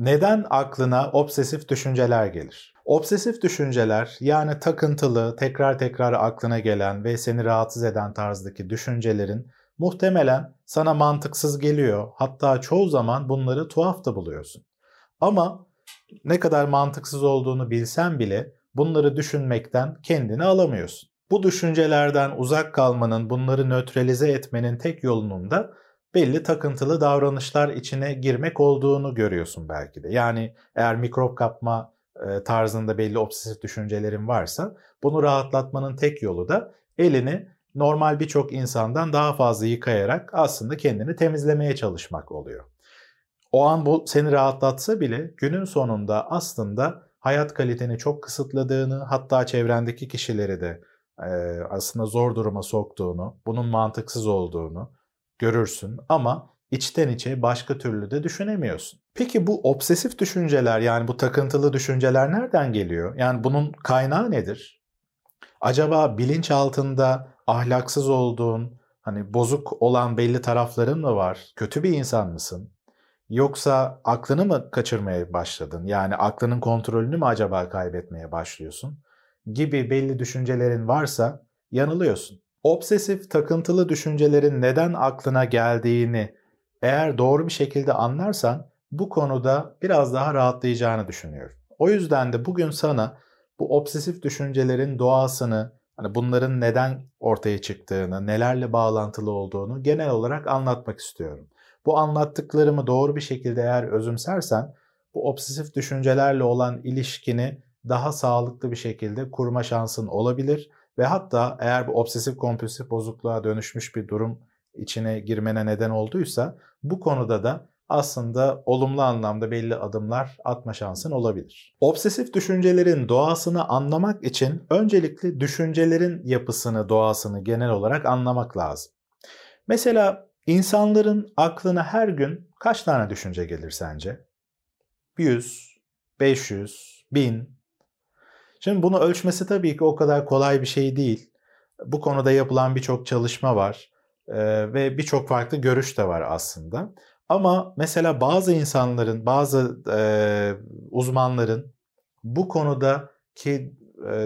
Neden aklına obsesif düşünceler gelir? Obsesif düşünceler, yani takıntılı, tekrar tekrar aklına gelen ve seni rahatsız eden tarzdaki düşüncelerin muhtemelen sana mantıksız geliyor. Hatta çoğu zaman bunları tuhaf da buluyorsun. Ama ne kadar mantıksız olduğunu bilsen bile bunları düşünmekten kendini alamıyorsun. Bu düşüncelerden uzak kalmanın, bunları nötralize etmenin tek yolunun da belli takıntılı davranışlar içine girmek olduğunu görüyorsun belki de. Yani eğer mikrop kapma tarzında belli obsesif düşüncelerin varsa bunu rahatlatmanın tek yolu da elini normal birçok insandan daha fazla yıkayarak aslında kendini temizlemeye çalışmak oluyor. O an bu seni rahatlatsa bile günün sonunda aslında hayat kaliteni çok kısıtladığını, hatta çevrendeki kişileri de aslında zor duruma soktuğunu, bunun mantıksız olduğunu görürsün ama içten içe başka türlü de düşünemiyorsun. Peki bu obsesif düşünceler, yani bu takıntılı düşünceler nereden geliyor? Yani bunun kaynağı nedir? Acaba bilinç altında ahlaksız olduğun, hani bozuk olan belli tarafların mı var? Kötü bir insan mısın? Yoksa aklını mı kaçırmaya başladın? Yani aklının kontrolünü mü acaba kaybetmeye başlıyorsun? Gibi belli düşüncelerin varsa yanılıyorsun. Obsesif takıntılı düşüncelerin neden aklına geldiğini eğer doğru bir şekilde anlarsan bu konuda biraz daha rahatlayacağını düşünüyorum. O yüzden de bugün sana bu obsesif düşüncelerin doğasını, hani bunların neden ortaya çıktığını, nelerle bağlantılı olduğunu genel olarak anlatmak istiyorum. Bu anlattıklarımı doğru bir şekilde eğer özümsersen bu obsesif düşüncelerle olan ilişkini daha sağlıklı bir şekilde kurma şansın olabilir ve hatta eğer bu obsesif kompulsif bozukluğa dönüşmüş bir durum içine girmene neden olduysa bu konuda da aslında olumlu anlamda belli adımlar atma şansın olabilir. Obsesif düşüncelerin doğasını anlamak için öncelikle düşüncelerin yapısını, doğasını genel olarak anlamak lazım. Mesela insanların aklına her gün kaç tane düşünce gelir sence? 100, 500, 1000... Şimdi bunu ölçmesi tabii ki o kadar kolay bir şey değil. Bu konuda yapılan birçok çalışma var ve birçok farklı görüş de var aslında. Ama mesela bazı insanların, bazı uzmanların bu konudaki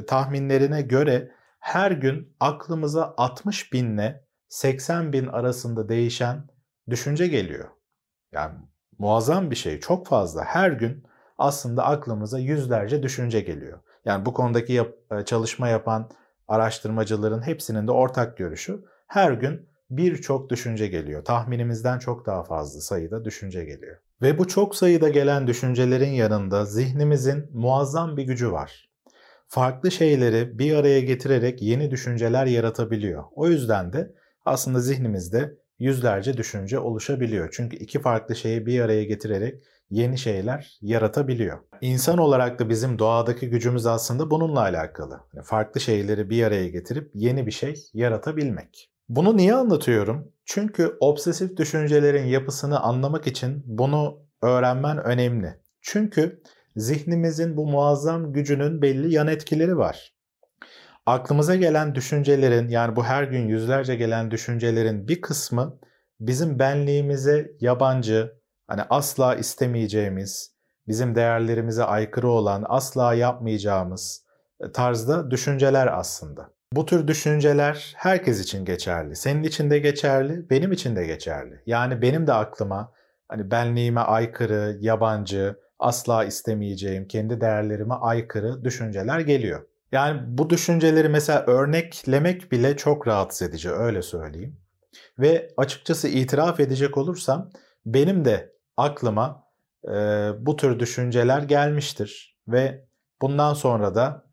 tahminlerine göre her gün aklımıza 60 bin ile 80 bin arasında değişen düşünce geliyor. Yani muazzam bir şey, çok fazla. Her gün aslında aklımıza yüzlerce düşünce geliyor. Yani bu konudaki çalışma yapan araştırmacıların hepsinin de ortak görüşü, her gün birçok düşünce geliyor. Tahminimizden çok daha fazla sayıda düşünce geliyor. Ve bu çok sayıda gelen düşüncelerin yanında zihnimizin muazzam bir gücü var. Farklı şeyleri bir araya getirerek yeni düşünceler yaratabiliyor. O yüzden de aslında zihnimizde yüzlerce düşünce oluşabiliyor. Çünkü iki farklı şeyi bir araya getirerek yeni şeyler yaratabiliyor. İnsan olarak da bizim doğadaki gücümüz aslında bununla alakalı. Farklı şeyleri bir araya getirip yeni bir şey yaratabilmek. Bunu niye anlatıyorum? Çünkü obsesif düşüncelerin yapısını anlamak için bunu öğrenmen önemli. Çünkü zihnimizin bu muazzam gücünün belli yan etkileri var. Aklımıza gelen düşüncelerin, yani bu her gün yüzlerce gelen düşüncelerin bir kısmı bizim benliğimize yabancı, hani asla istemeyeceğimiz, bizim değerlerimize aykırı olan, asla yapmayacağımız tarzda düşünceler aslında. Bu tür düşünceler herkes için geçerli. Senin için de geçerli, benim için de geçerli. Yani benim de aklıma hani benliğime aykırı, yabancı, asla istemeyeceğim, kendi değerlerime aykırı düşünceler geliyor. Yani bu düşünceleri mesela örneklemek bile çok rahatsız edici, öyle söyleyeyim. Ve açıkçası itiraf edecek olursam benim de aklıma bu tür düşünceler gelmiştir ve bundan sonra da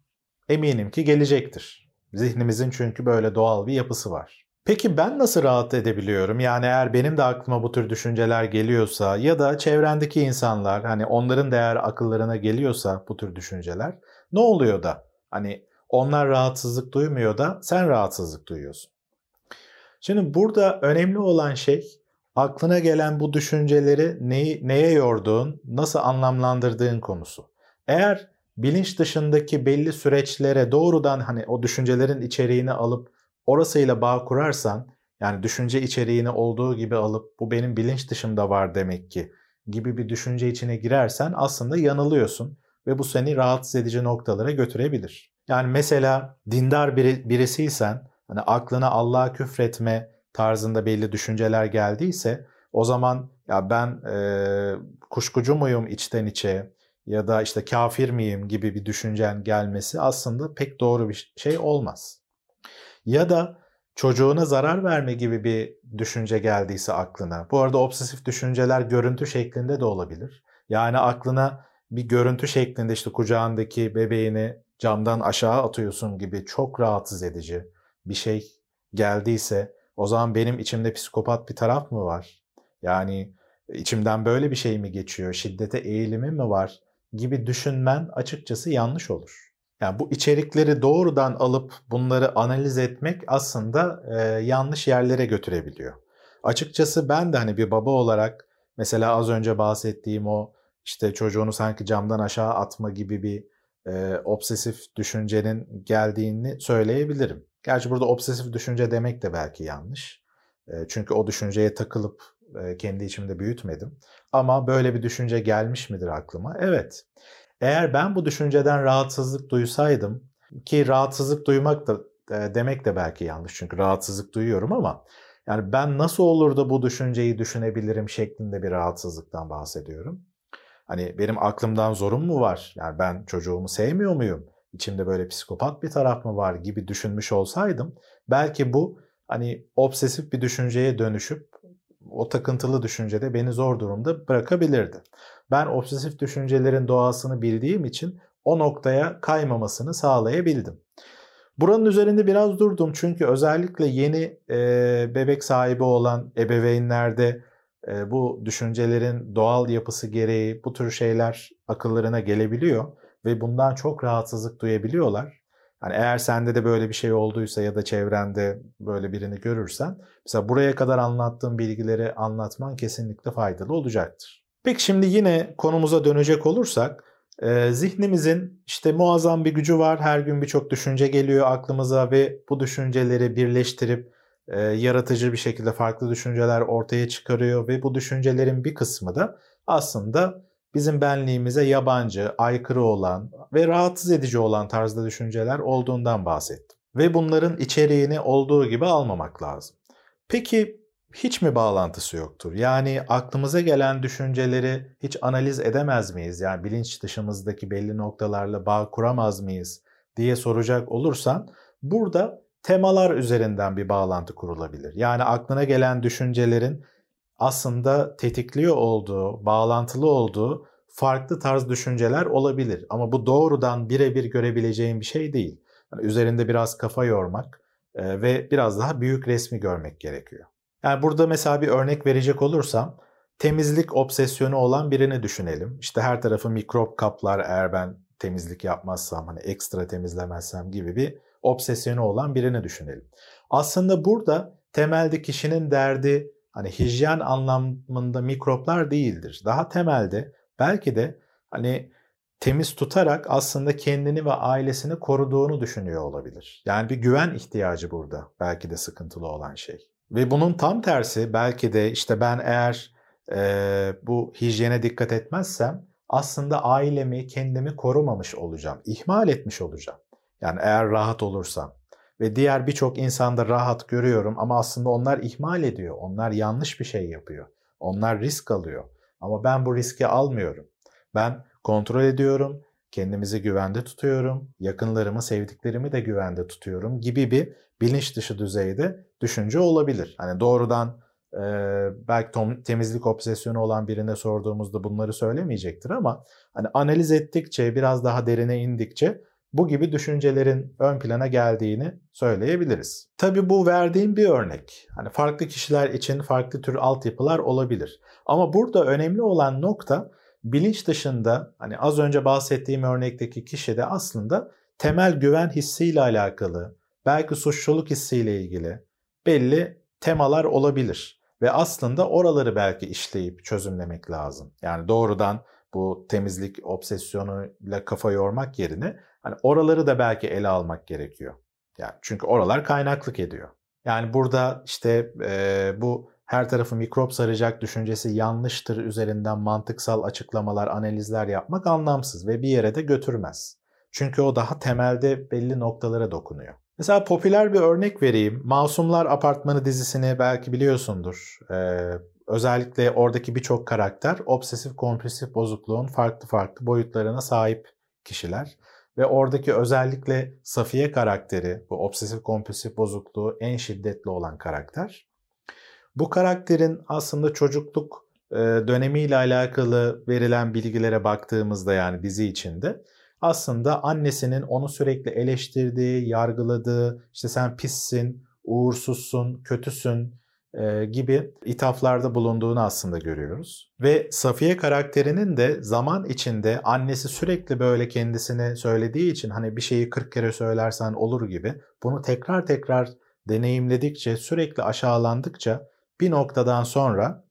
eminim ki gelecektir. Zihnimizin çünkü böyle doğal bir yapısı var. Peki ben nasıl rahat edebiliyorum? Yani eğer benim de aklıma bu tür düşünceler geliyorsa ya da çevrendeki insanlar, hani onların da eğer akıllarına geliyorsa bu tür düşünceler, ne oluyor da hani onlar rahatsızlık duymuyor da sen rahatsızlık duyuyorsun? Şimdi burada önemli olan şey, aklına gelen bu düşünceleri neye yorduğun, nasıl anlamlandırdığın konusu. Eğer bilinç dışındaki belli süreçlere doğrudan hani o düşüncelerin içeriğini alıp orasıyla bağ kurarsan, yani düşünce içeriğini olduğu gibi alıp bu benim bilinç dışımda var demek ki gibi bir düşünce içine girersen aslında yanılıyorsun ve bu seni rahatsız edici noktalara götürebilir. Yani mesela dindar birisiysen, hani aklına Allah'a küfretme tarzında belli düşünceler geldiyse o zaman ya ben kuşkucu muyum içten içe ya da işte kafir miyim gibi bir düşüncen gelmesi aslında pek doğru bir şey olmaz. Ya da çocuğuna zarar verme gibi bir düşünce geldiyse aklına. Bu arada obsesif düşünceler görüntü şeklinde de olabilir. Yani aklına bir görüntü şeklinde işte kucağındaki bebeğini camdan aşağı atıyorsun gibi çok rahatsız edici bir şey geldiyse o zaman benim içimde psikopat bir taraf mı var? Yani içimden böyle bir şey mi geçiyor? Şiddete eğilimi mi var? Gibi düşünmen açıkçası yanlış olur. Yani bu içerikleri doğrudan alıp bunları analiz etmek aslında yanlış yerlere götürebiliyor. Açıkçası ben de hani bir baba olarak mesela az önce bahsettiğim o işte çocuğunu sanki camdan aşağı atma gibi bir obsesif düşüncenin geldiğini söyleyebilirim. Gerçi burada obsesif düşünce demek de belki yanlış. Çünkü o düşünceye takılıp kendi içimde büyütmedim. Ama böyle bir düşünce gelmiş midir aklıma? Evet. Eğer ben bu düşünceden rahatsızlık duysaydım, ki rahatsızlık duymak da demek de belki yanlış çünkü rahatsızlık duyuyorum ama yani ben nasıl olur da bu düşünceyi düşünebilirim şeklinde bir rahatsızlıktan bahsediyorum. Hani benim aklımdan zorun mu var? Yani ben çocuğumu sevmiyor muyum? İçimde böyle psikopat bir taraf mı var gibi düşünmüş olsaydım belki bu hani obsesif bir düşünceye dönüşüp o takıntılı düşünce de beni zor durumda bırakabilirdi. Ben obsesif düşüncelerin doğasını bildiğim için o noktaya kaymamasını sağlayabildim. Buranın üzerinde biraz durdum çünkü özellikle yeni bebek sahibi olan ebeveynlerde bu düşüncelerin doğal yapısı gereği bu tür şeyler akıllarına gelebiliyor ve bundan çok rahatsızlık duyabiliyorlar. Yani eğer sende de böyle bir şey olduysa ya da çevrende böyle birini görürsen mesela buraya kadar anlattığım bilgileri anlatman kesinlikle faydalı olacaktır. Peki şimdi yine konumuza dönecek olursak zihnimizin işte muazzam bir gücü var. Her gün birçok düşünce geliyor aklımıza ve bu düşünceleri birleştirip yaratıcı bir şekilde farklı düşünceler ortaya çıkarıyor ve bu düşüncelerin bir kısmı da aslında bizim benliğimize yabancı, aykırı olan ve rahatsız edici olan tarzda düşünceler olduğundan bahsettim. Ve bunların içeriğini olduğu gibi almamak lazım. Peki hiç mi bağlantısı yoktur? Yani aklımıza gelen düşünceleri hiç analiz edemez miyiz? Yani bilinç dışımızdaki belli noktalarla bağ kuramaz mıyız diye soracak olursan burada temalar üzerinden bir bağlantı kurulabilir. Yani aklına gelen düşüncelerin aslında tetikliyor olduğu, bağlantılı olduğu farklı tarz düşünceler olabilir. Ama bu doğrudan birebir görebileceğin bir şey değil. Yani üzerinde biraz kafa yormak ve biraz daha büyük resmi görmek gerekiyor. Yani burada mesela bir örnek verecek olursam temizlik obsesyonu olan birini düşünelim. İşte her tarafı mikrop kaplar eğer ben temizlik yapmazsam, hani ekstra temizlemezsem gibi bir obsesyonu olan birini düşünelim. Aslında burada temelde kişinin derdi hani hijyen anlamında mikroplar değildir. Daha temelde belki de hani temiz tutarak aslında kendini ve ailesini koruduğunu düşünüyor olabilir. Yani bir güven ihtiyacı burada belki de sıkıntılı olan şey. Ve bunun tam tersi belki de işte ben eğer bu hijyene dikkat etmezsem aslında ailemi, kendimi korumamış olacağım, ihmal etmiş olacağım. Yani eğer rahat olursam. Ve diğer birçok insanda rahat görüyorum ama aslında onlar ihmal ediyor. Onlar yanlış bir şey yapıyor. Onlar risk alıyor. Ama ben bu riski almıyorum. Ben kontrol ediyorum, kendimizi güvende tutuyorum, yakınlarımı, sevdiklerimi de güvende tutuyorum gibi bir bilinç dışı düzeyde düşünce olabilir. Hani doğrudan belki temizlik obsesyonu olan birine sorduğumuzda bunları söylemeyecektir ama hani analiz ettikçe, biraz daha derine indikçe bu gibi düşüncelerin ön plana geldiğini söyleyebiliriz. Tabii bu verdiğim bir örnek. Hani farklı kişiler için farklı tür altyapılar olabilir. Ama burada önemli olan nokta bilinç dışında hani az önce bahsettiğim örnekteki kişi de aslında temel güven hissiyle alakalı, belki suçluluk hissiyle ilgili belli temalar olabilir. Ve aslında oraları belki işleyip çözümlemek lazım. Yani doğrudan bu temizlik obsesyonuyla kafa yormak yerine hani oraları da belki ele almak gerekiyor. Yani çünkü oralar kaynaklık ediyor. Yani burada işte bu her tarafı mikrop saracak düşüncesi yanlıştır üzerinden mantıksal açıklamalar, analizler yapmak anlamsız ve bir yere de götürmez. Çünkü o daha temelde belli noktalara dokunuyor. Mesela popüler bir örnek vereyim. Masumlar Apartmanı dizisini belki biliyorsundur. Özellikle oradaki birçok karakter obsesif kompulsif bozukluğun farklı boyutlarına sahip kişiler. Ve oradaki özellikle Safiye karakteri, bu obsesif kompulsif bozukluğu en şiddetli olan karakter. Bu karakterin aslında çocukluk dönemiyle alakalı verilen bilgilere baktığımızda, yani dizi içinde, aslında annesinin onu sürekli eleştirdiği, yargıladığı, işte sen pissin, uğursuzsun, kötüsün gibi ithaflarda bulunduğunu aslında görüyoruz. Ve Safiye karakterinin de zaman içinde annesi sürekli böyle kendisine söylediği için, hani bir şeyi 40 kere söylersen olur gibi, bunu tekrar deneyimledikçe, sürekli aşağılandıkça bir noktadan sonra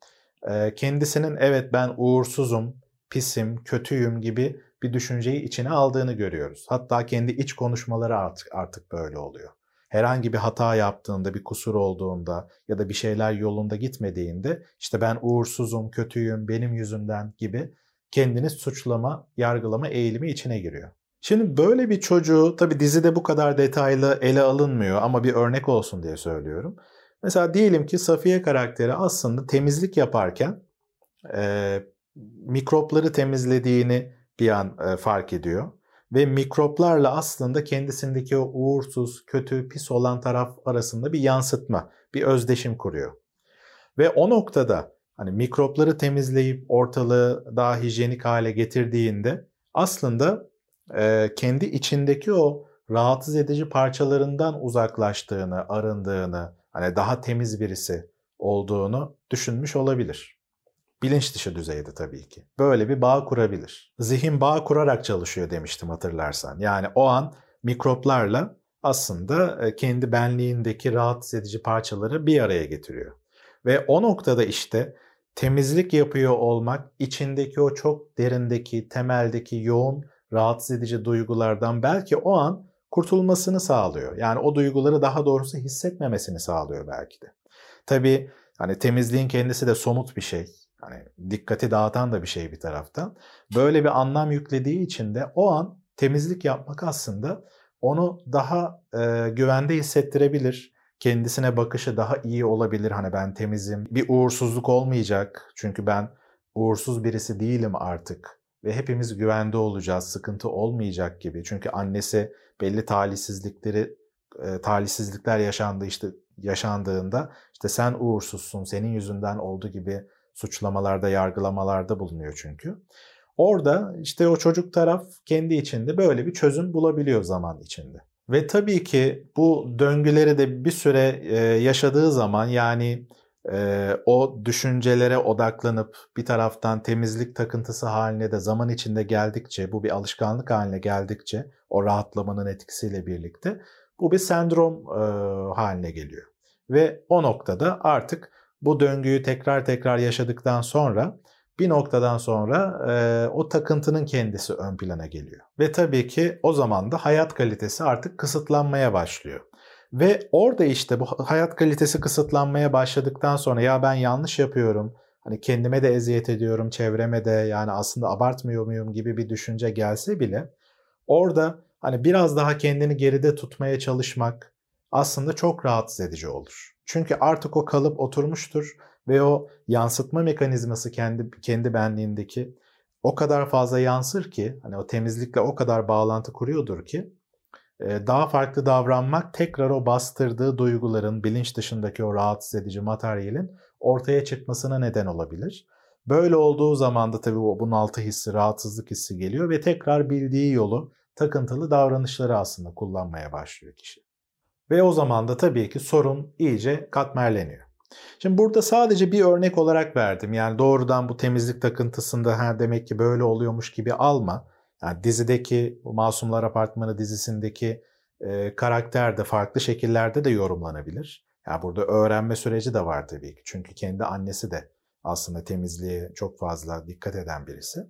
kendisinin evet ben uğursuzum, pisim, kötüyüm gibi bir düşünceyi içine aldığını görüyoruz. Hatta kendi iç konuşmaları artık böyle oluyor. Herhangi bir hata yaptığında, bir kusur olduğunda ya da bir şeyler yolunda gitmediğinde işte ben uğursuzum, kötüyüm, benim yüzümden gibi kendini suçlama, yargılama eğilimi içine giriyor. Şimdi böyle bir çocuğu, tabii dizide bu kadar detaylı ele alınmıyor ama bir örnek olsun diye söylüyorum. Mesela diyelim ki Safiye karakteri aslında temizlik yaparken mikropları temizlediğini bir an fark ediyor. Ve mikroplarla aslında kendisindeki o uğursuz, kötü, pis olan taraf arasında bir yansıtma, bir özdeşim kuruyor. Ve o noktada hani mikropları temizleyip ortalığı daha hijyenik hale getirdiğinde aslında kendi içindeki o rahatsız edici parçalarından uzaklaştığını, arındığını, hani daha temiz birisi olduğunu düşünmüş olabilir. Bilinç dışı düzeyde tabii ki. Böyle bir bağ kurabilir. Zihin bağ kurarak çalışıyor demiştim hatırlarsan. Yani o an mikroplarla aslında kendi benliğindeki rahatsız edici parçaları bir araya getiriyor. Ve o noktada işte temizlik yapıyor olmak, içindeki o çok derindeki, temeldeki yoğun rahatsız edici duygulardan belki o an kurtulmasını sağlıyor. Yani o duyguları daha doğrusu hissetmemesini sağlıyor belki de. Tabii hani temizliğin kendisi de somut bir şey. Hani dikkati dağıtan da bir şey bir taraftan. Böyle bir anlam yüklediği için de o an temizlik yapmak aslında onu daha güvende hissettirebilir. Kendisine bakışı daha iyi olabilir. Hani ben temizim, bir uğursuzluk olmayacak. Çünkü ben uğursuz birisi değilim artık. Ve hepimiz güvende olacağız, sıkıntı olmayacak gibi. Çünkü annesi belli talihsizlikler yaşandığında işte sen uğursuzsun, senin yüzünden oldu gibi suçlamalarda, yargılamalarda bulunuyor çünkü. Orada işte o çocuk taraf kendi içinde böyle bir çözüm bulabiliyor zaman içinde. Ve tabii ki bu döngüleri de bir süre yaşadığı zaman, yani o düşüncelere odaklanıp bir taraftan temizlik takıntısı haline de zaman içinde geldikçe, bu bir alışkanlık haline geldikçe, o rahatlamanın etkisiyle birlikte bu bir sendrom haline geliyor. Ve o noktada artık bu döngüyü tekrar yaşadıktan sonra bir noktadan sonra o takıntının kendisi ön plana geliyor. Ve tabii ki o zaman da hayat kalitesi artık kısıtlanmaya başlıyor. Ve orada işte bu hayat kalitesi kısıtlanmaya başladıktan sonra ya ben yanlış yapıyorum, hani kendime de eziyet ediyorum, çevreme de, yani aslında abartmıyor muyum gibi bir düşünce gelse bile orada hani biraz daha kendini geride tutmaya çalışmak aslında çok rahatsız edici olur. Çünkü artık o kalıp oturmuştur ve o yansıtma mekanizması kendi benliğindeki o kadar fazla yansır ki, hani o temizlikle o kadar bağlantı kuruyordur ki daha farklı davranmak tekrar o bastırdığı duyguların, bilinç dışındaki o rahatsız edici materyalin ortaya çıkmasına neden olabilir. Böyle olduğu zaman da tabii o bunaltı hissi, rahatsızlık hissi geliyor ve tekrar bildiği yolu, takıntılı davranışları aslında kullanmaya başlıyor kişi. Ve o zaman da tabii ki sorun iyice katmerleniyor. Şimdi burada sadece bir örnek olarak verdim. Yani doğrudan bu temizlik takıntısında demek ki böyle oluyormuş gibi alma. Yani dizideki Masumlar Apartmanı dizisindeki karakter de farklı şekillerde de yorumlanabilir. Yani burada öğrenme süreci de var tabii ki. Çünkü kendi annesi de aslında temizliğe çok fazla dikkat eden birisi.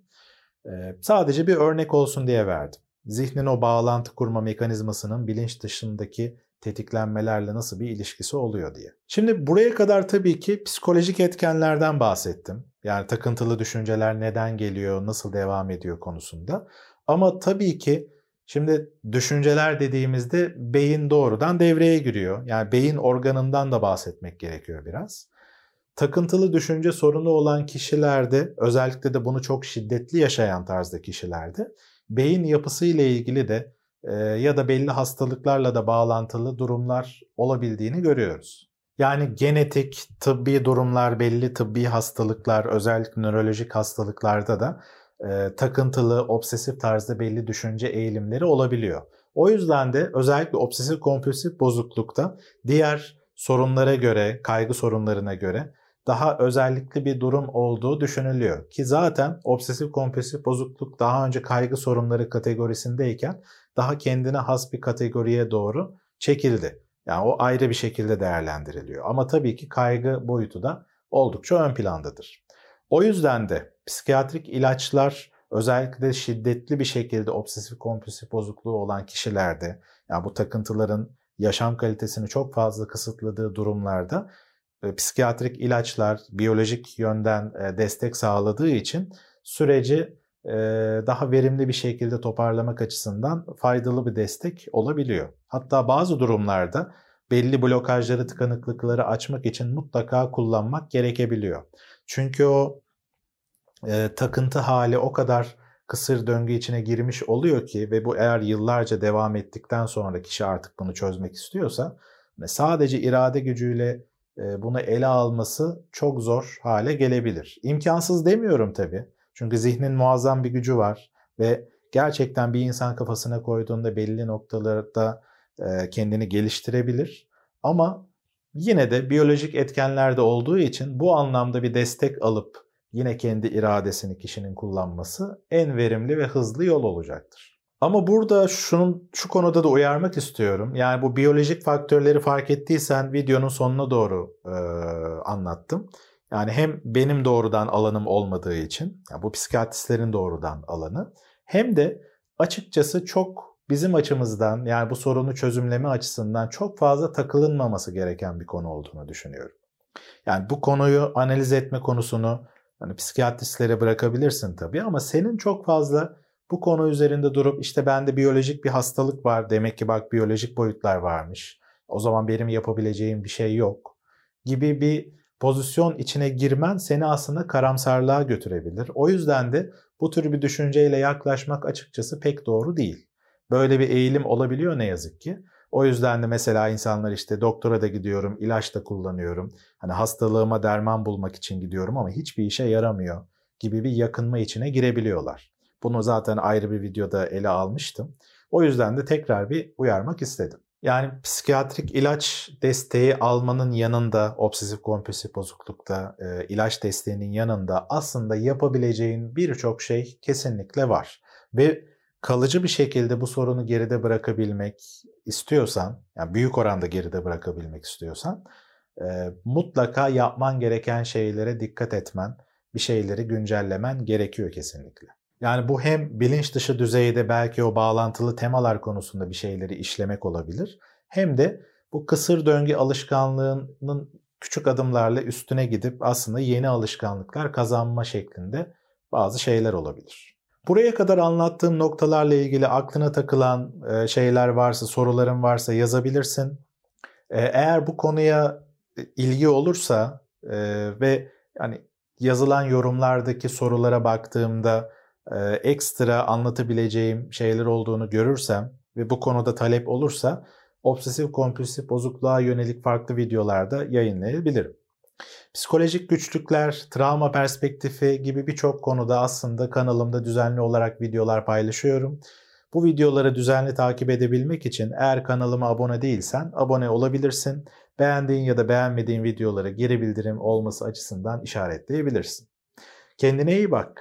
Sadece bir örnek olsun diye verdim. Zihnin o bağlantı kurma mekanizmasının bilinç dışındaki tetiklenmelerle nasıl bir ilişkisi oluyor diye. Şimdi buraya kadar tabii ki psikolojik etkenlerden bahsettim. Yani takıntılı düşünceler neden geliyor, nasıl devam ediyor konusunda. Ama tabii ki şimdi düşünceler dediğimizde beyin doğrudan devreye giriyor. Yani beyin organından da bahsetmek gerekiyor biraz. Takıntılı düşünce sorunu olan kişilerde, özellikle de bunu çok şiddetli yaşayan tarzda kişilerde, beyin yapısıyla ilgili de ya da belli hastalıklarla da bağlantılı durumlar olabildiğini görüyoruz. Yani genetik, tıbbi durumlar, belli tıbbi hastalıklar, özellikle nörolojik hastalıklarda da takıntılı, obsesif tarzda belli düşünce eğilimleri olabiliyor. O yüzden de özellikle obsesif kompulsif bozuklukta diğer sorunlara göre, kaygı sorunlarına göre daha özellikli bir durum olduğu düşünülüyor. Ki zaten obsesif kompulsif bozukluk daha önce kaygı sorunları kategorisindeyken daha kendine has bir kategoriye doğru çekildi. Yani o ayrı bir şekilde değerlendiriliyor. Ama tabii ki kaygı boyutu da oldukça ön plandadır. O yüzden de psikiyatrik ilaçlar özellikle de şiddetli bir şekilde obsesif kompulsif bozukluğu olan kişilerde, yani bu takıntıların yaşam kalitesini çok fazla kısıtladığı durumlarda psikiyatrik ilaçlar biyolojik yönden destek sağladığı için süreci daha verimli bir şekilde toparlamak açısından faydalı bir destek olabiliyor. Hatta bazı durumlarda belli blokajları, tıkanıklıkları açmak için mutlaka kullanmak gerekebiliyor. Çünkü o takıntı hali o kadar kısır döngü içine girmiş oluyor ki ve bu eğer yıllarca devam ettikten sonra kişi artık bunu çözmek istiyorsa sadece irade gücüyle bunu ele alması çok zor hale gelebilir. İmkansız demiyorum tabii. Çünkü zihnin muazzam bir gücü var ve gerçekten bir insan kafasına koyduğunda belli noktalarda kendini geliştirebilir. Ama yine de biyolojik etkenler de olduğu için bu anlamda bir destek alıp yine kendi iradesini kişinin kullanması en verimli ve hızlı yol olacaktır. Ama burada şu konuda da uyarmak istiyorum. Yani bu biyolojik faktörleri fark ettiysen videonun sonuna doğru anlattım. Yani hem benim doğrudan alanım olmadığı için, yani bu psikiyatristlerin doğrudan alanı, hem de açıkçası çok bizim açımızdan, yani bu sorunu çözümleme açısından çok fazla takılınmaması gereken bir konu olduğunu düşünüyorum. Yani bu konuyu analiz etme konusunu hani psikiyatristlere bırakabilirsin tabii, ama senin çok fazla bu konu üzerinde durup işte bende biyolojik bir hastalık var, demek ki bak biyolojik boyutlar varmış, o zaman benim yapabileceğim bir şey yok gibi bir pozisyon içine girmen seni aslında karamsarlığa götürebilir. O yüzden de bu tür bir düşünceyle yaklaşmak açıkçası pek doğru değil. Böyle bir eğilim olabiliyor ne yazık ki. O yüzden de mesela insanlar işte doktora da gidiyorum, ilaç da kullanıyorum, hani hastalığıma derman bulmak için gidiyorum ama hiçbir işe yaramıyor gibi bir yakınma içine girebiliyorlar. Bunu zaten ayrı bir videoda ele almıştım. O yüzden de tekrar bir uyarmak istedim. Yani psikiyatrik ilaç desteği almanın yanında, obsesif kompulsif bozuklukta ilaç desteğinin yanında aslında yapabileceğin birçok şey kesinlikle var. Ve kalıcı bir şekilde bu sorunu geride bırakabilmek istiyorsan, yani büyük oranda geride bırakabilmek istiyorsan, mutlaka yapman gereken şeylere dikkat etmen, bir şeyleri güncellemen gerekiyor kesinlikle. Yani bu hem bilinç dışı düzeyde belki o bağlantılı temalar konusunda bir şeyleri işlemek olabilir, hem de bu kısır döngü alışkanlığının küçük adımlarla üstüne gidip aslında yeni alışkanlıklar kazanma şeklinde bazı şeyler olabilir. Buraya kadar anlattığım noktalarla ilgili aklına takılan şeyler varsa, soruların varsa yazabilirsin. Eğer bu konuya ilgi olursa ve yani yazılan yorumlardaki sorulara baktığımda ekstra anlatabileceğim şeyler olduğunu görürsem ve bu konuda talep olursa obsesif kompulsif bozukluğa yönelik farklı videolarda yayınlayabilirim. Psikolojik güçlükler, travma perspektifi gibi birçok konuda aslında kanalımda düzenli olarak videolar paylaşıyorum. Bu videoları düzenli takip edebilmek için eğer kanalıma abone değilsen abone olabilirsin. Beğendiğin ya da beğenmediğin videolara geri bildirim olması açısından işaretleyebilirsin. Kendine iyi bak.